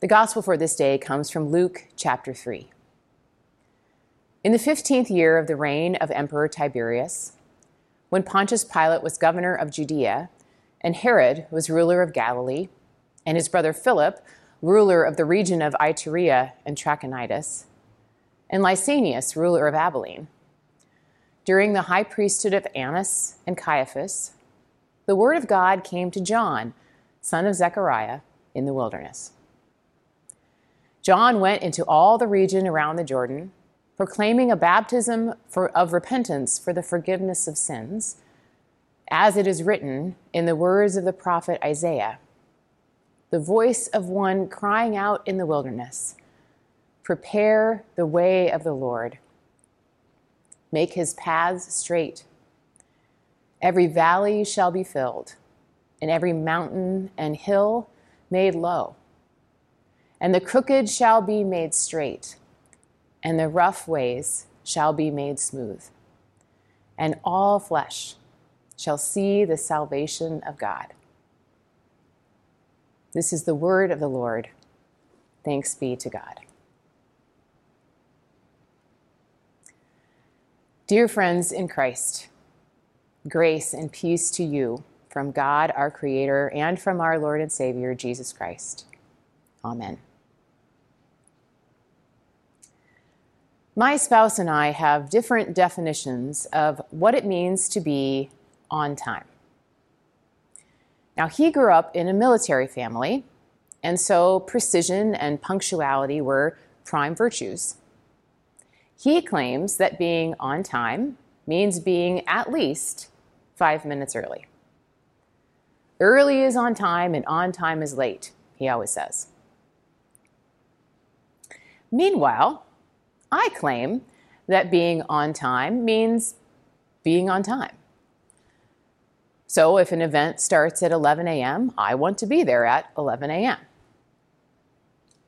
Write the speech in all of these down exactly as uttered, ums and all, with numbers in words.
The gospel for this day comes from Luke chapter three. In the fifteenth year of the reign of Emperor Tiberius, when Pontius Pilate was governor of Judea, and Herod was ruler of Galilee, and his brother Philip, ruler of the region of Iturea and Trachonitis, and Lysanias, ruler of Abilene, during the high priesthood of Annas and Caiaphas, the word of God came to John, son of Zechariah, in the wilderness. John went into all the region around the Jordan, proclaiming a baptism for, of repentance for the forgiveness of sins, as it is written in the words of the prophet Isaiah, the voice of one crying out in the wilderness, prepare the way of the Lord. Make his paths straight. Every valley shall be filled, and every mountain and hill made low. And the crooked shall be made straight, and the rough ways shall be made smooth. And all flesh shall see the salvation of God. This is the word of the Lord. Thanks be to God. Dear friends in Christ, grace and peace to you from God, our Creator, and from our Lord and Savior, Jesus Christ. Amen. My spouse and I have different definitions of what it means to be on time. Now, he grew up in a military family, and so precision and punctuality were prime virtues. He claims that being on time means being at least five minutes early. Early is on time and on time is late, he always says. Meanwhile, I claim that being on time means being on time. So if an event starts at eleven a m, I want to be there at eleven a m.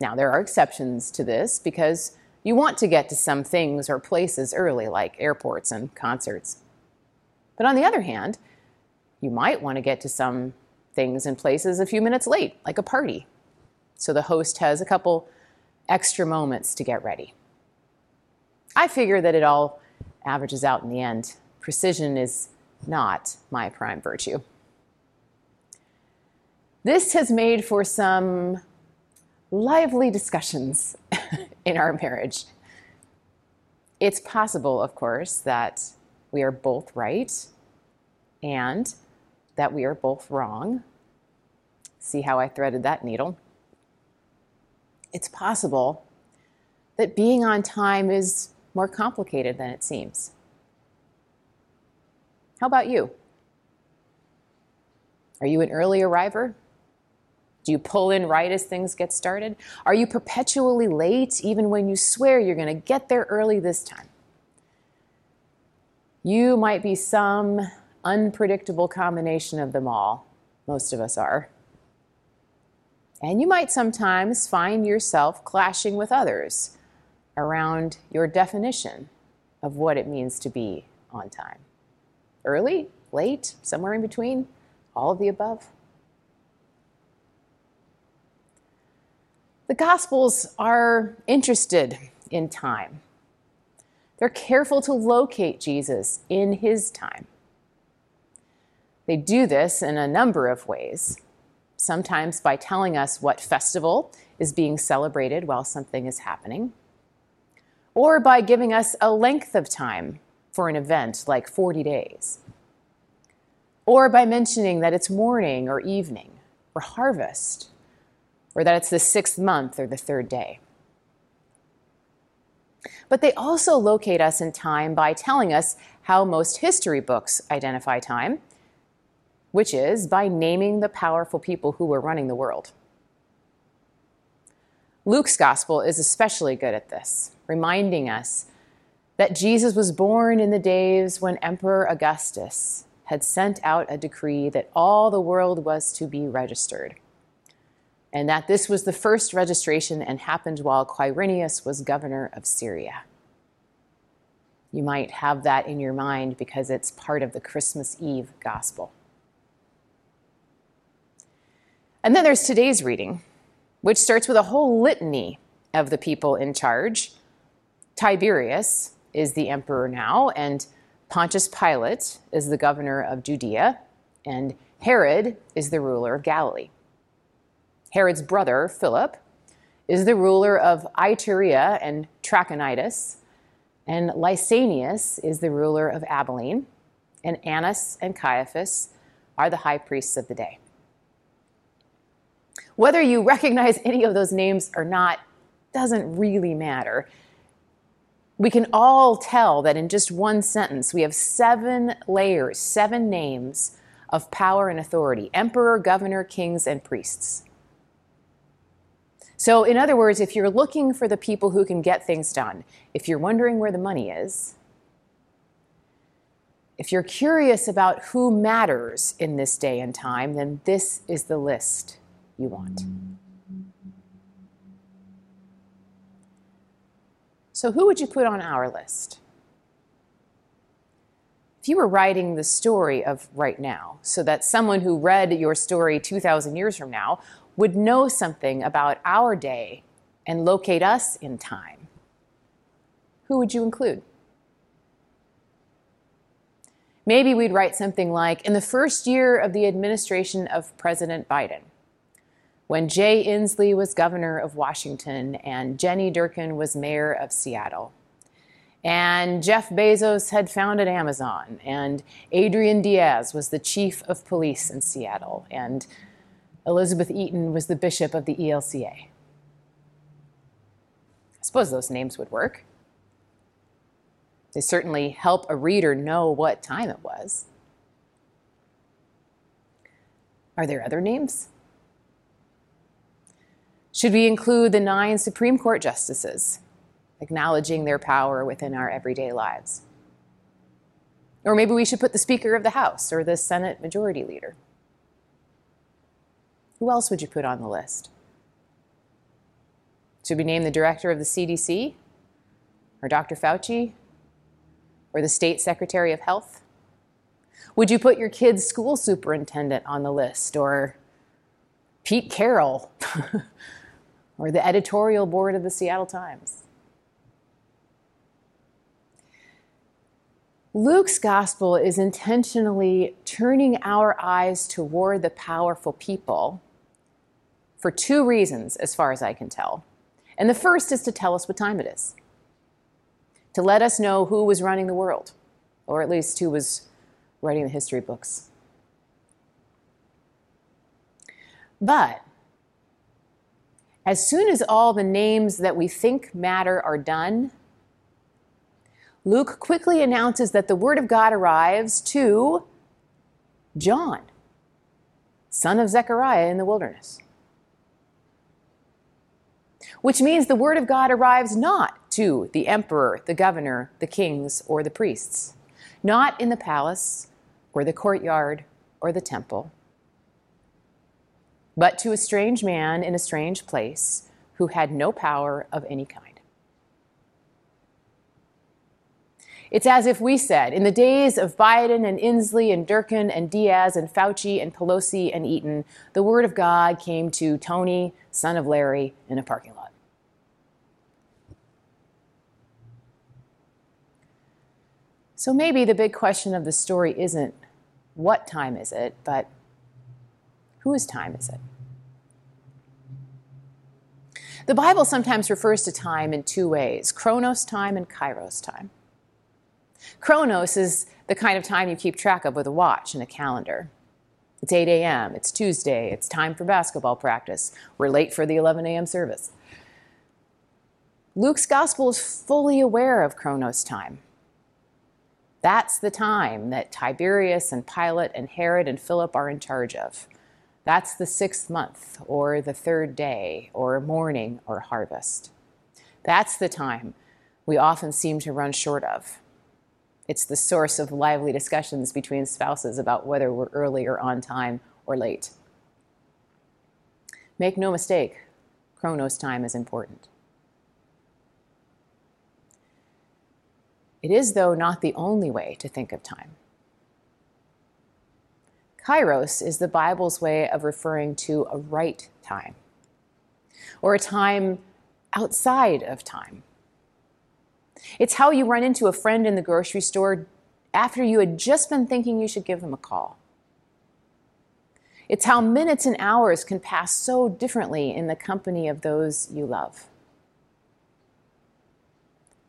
Now, there are exceptions to this because you want to get to some things or places early, like airports and concerts. But on the other hand, you might want to get to some things and places a few minutes late, like a party. So the host has a couple extra moments to get ready. I figure that it all averages out in the end. Precision is not my prime virtue. This has made for some lively discussions in our marriage. It's possible, of course, that we are both right and that we are both wrong. See how I threaded that needle? It's possible that being on time is more complicated than it seems. How about you? Are you an early arriver? Do you pull in right as things get started? Are you perpetually late even when you swear you're going to get there early this time? You might be some unpredictable combination of them all. Most of us are. And you might sometimes find yourself clashing with others around your definition of what it means to be on time. Early, late, somewhere in between, all of the above. The Gospels are interested in time. They're careful to locate Jesus in his time. They do this in a number of ways, sometimes by telling us what festival is being celebrated while something is happening, or by giving us a length of time for an event like forty days, or by mentioning that it's morning or evening or harvest, or that it's the sixth month or the third day. But they also locate us in time by telling us how most history books identify time, which is by naming the powerful people who were running the world. Luke's gospel is especially good at this, reminding us that Jesus was born in the days when Emperor Augustus had sent out a decree that all the world was to be registered, and that this was the first registration and happened while Quirinius was governor of Syria. You might have that in your mind because it's part of the Christmas Eve gospel. And then there's today's reading, which starts with a whole litany of the people in charge. Tiberius is the emperor now, and Pontius Pilate is the governor of Judea, and Herod is the ruler of Galilee. Herod's brother, Philip, is the ruler of Iturea and Trachonitis, and Lysanias is the ruler of Abilene, and Annas and Caiaphas are the high priests of the day. Whether you recognize any of those names or not doesn't really matter. We can all tell that in just one sentence, we have seven layers, seven names of power and authority: emperor, governor, kings, and priests. So in other words, if you're looking for the people who can get things done, if you're wondering where the money is, if you're curious about who matters in this day and time, then this is the list you want. So who would you put on our list? If you were writing the story of right now, so that someone who read your story two thousand years from now would know something about our day and locate us in time, who would you include? Maybe we'd write something like, in the first year of the administration of President Biden, when Jay Inslee was governor of Washington and Jenny Durkan was mayor of Seattle, and Jeff Bezos had founded Amazon, and Adrian Diaz was the chief of police in Seattle, and Elizabeth Eaton was the bishop of the E L C A. I suppose those names would work. They certainly help a reader know what time it was. Are there other names? Should we include the nine Supreme Court justices, acknowledging their power within our everyday lives? Or maybe we should put the Speaker of the House or the Senate Majority Leader. Who else would you put on the list? Should we name the director of the C D C, or Doctor Fauci, or the State Secretary of Health? Would you put your kid's school superintendent on the list, or Pete Carroll, or the editorial board of the Seattle Times? Luke's gospel is intentionally turning our eyes toward the powerful people for two reasons, as far as I can tell. And the first is to tell us what time it is, to let us know who was running the world, or at least who was writing the history books. But as soon as all the names that we think matter are done, Luke quickly announces that the word of God arrives to John, son of Zechariah in the wilderness. Which means the word of God arrives not to the emperor, the governor, the kings, or the priests, not in the palace or the courtyard or the temple, but to a strange man in a strange place who had no power of any kind. It's as if we said, in the days of Biden and Inslee and Durkan and Diaz and Fauci and Pelosi and Eaton, the word of God came to Tony, son of Larry, in a parking lot. So maybe the big question of the story isn't what time is it, but whose time is it? The Bible sometimes refers to time in two ways: Chronos time and Kairos time. Chronos is the kind of time you keep track of with a watch and a calendar. It's eight a m, it's Tuesday, it's time for basketball practice, we're late for the eleven a m service. Luke's gospel is fully aware of Chronos time. That's the time that Tiberius and Pilate and Herod and Philip are in charge of. That's the sixth month, or the third day, or morning, or harvest. That's the time we often seem to run short of. It's the source of lively discussions between spouses about whether we're early or on time or late. Make no mistake, Chronos time is important. It is, though, not the only way to think of time. Kairos is the Bible's way of referring to a right time, or a time outside of time. It's how you run into a friend in the grocery store after you had just been thinking you should give them a call. It's how minutes and hours can pass so differently in the company of those you love.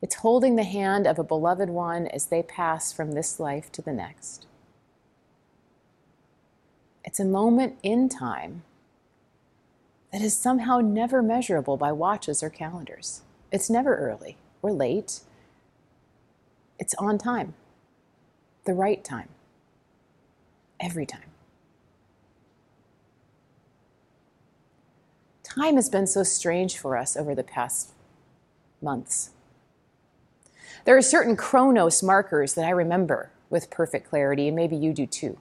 It's holding the hand of a beloved one as they pass from this life to the next. It's a moment in time that is somehow never measurable by watches or calendars. It's never early or late. It's on time, the right time, every time. Time has been so strange for us over the past months. There are certain chronos markers that I remember with perfect clarity, and maybe you do too.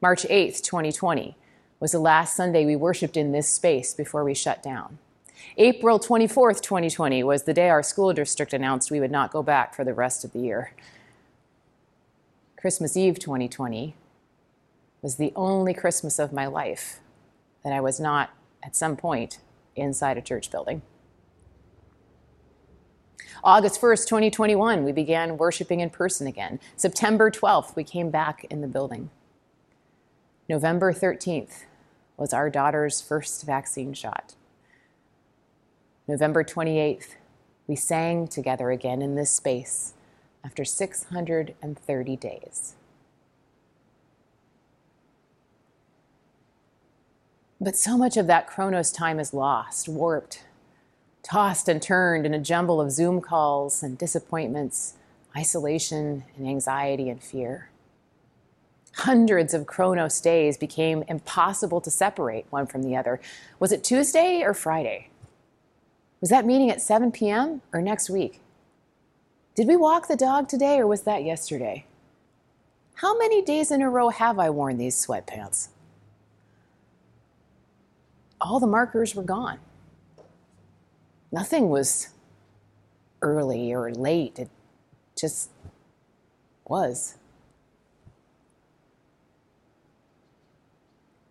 March eighth, twenty twenty was the last Sunday we worshiped in this space before we shut down. April twenty-fourth, twenty twenty was the day our school district announced we would not go back for the rest of the year. Christmas Eve twenty twenty was the only Christmas of my life that I was not, at some point, inside a church building. August first, twenty twenty-one, we began worshiping in person again. September twelfth, we came back in the building. November thirteenth was our daughter's first vaccine shot. November twenty-eighth, we sang together again in this space after six hundred thirty days. But so much of that chronos time is lost, warped, tossed and turned in a jumble of Zoom calls and disappointments, isolation and anxiety and fear. Hundreds of chronos days became impossible to separate one from the other. Was it Tuesday or Friday? Was that meeting at seven p.m. or next week? Did we walk the dog today or was that yesterday? How many days in a row have I worn these sweatpants? All the markers were gone. Nothing was early or late. It just was.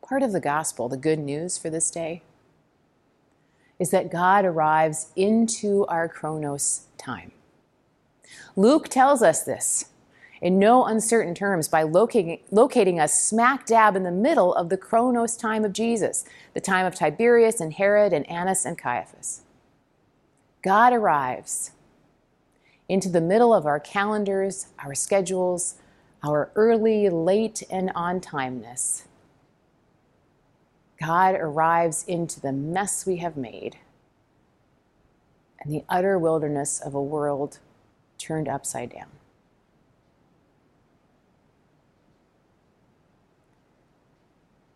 Part of the gospel, the good news for this day, is that God arrives into our chronos time. Luke tells us this in no uncertain terms, by locating, locating us smack dab in the middle of the chronos time of Jesus, the time of Tiberius and Herod and Annas and Caiaphas. God arrives into the middle of our calendars, our schedules, our early, late, and on-timeness. God arrives into the mess we have made and the utter wilderness of a world turned upside down.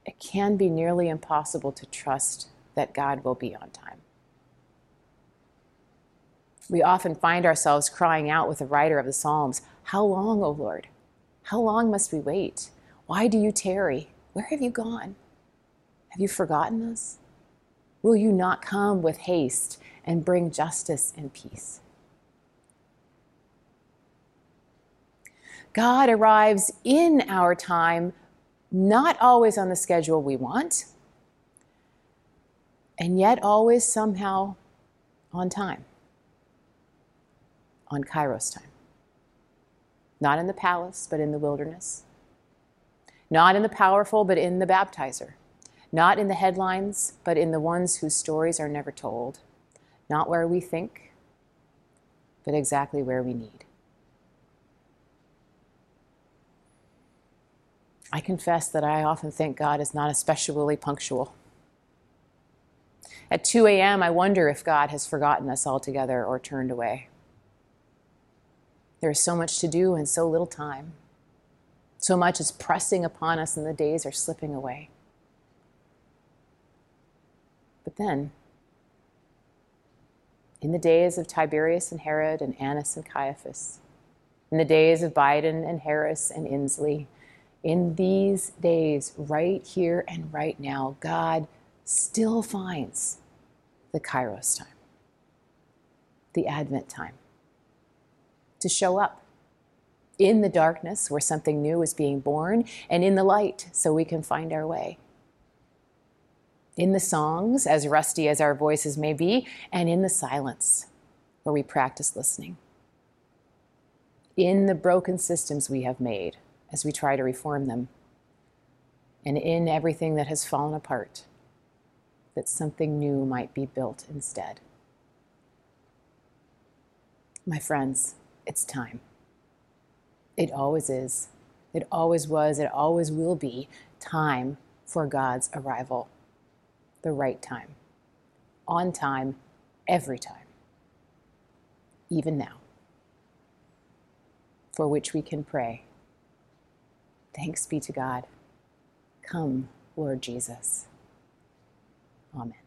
It can be nearly impossible to trust that God will be on time. We often find ourselves crying out with the writer of the Psalms, "How long, O Lord? How long must we wait? Why do you tarry? Where have you gone? Have you forgotten us? Will you not come with haste and bring justice and peace?" God arrives in our time, not always on the schedule we want, and yet always somehow on time. On Kairos time. Not in the palace, but in the wilderness. Not in the powerful, but in the baptizer. Not in the headlines, but in the ones whose stories are never told. Not where we think, but exactly where we need. I confess that I often think God is not especially punctual. At two a.m., I wonder if God has forgotten us altogether or turned away. There is so much to do and so little time. So much is pressing upon us and the days are slipping away. But then, in the days of Tiberius and Herod and Annas and Caiaphas, in the days of Biden and Harris and Inslee, in these days, right here and right now, God still finds the Kairos time, the Advent time, to show up in the darkness where something new is being born and in the light so we can find our way. in the songs, as rusty as our voices may be, and in the silence where we practice listening, in the broken systems we have made as we try to reform them, and in everything that has fallen apart, that something new might be built instead. My friends, it's time. It always is, it always was, it always will be time for God's arrival. The right time, on time, every time, even now, for which we can pray. Thanks be to God. Come, Lord Jesus. Amen.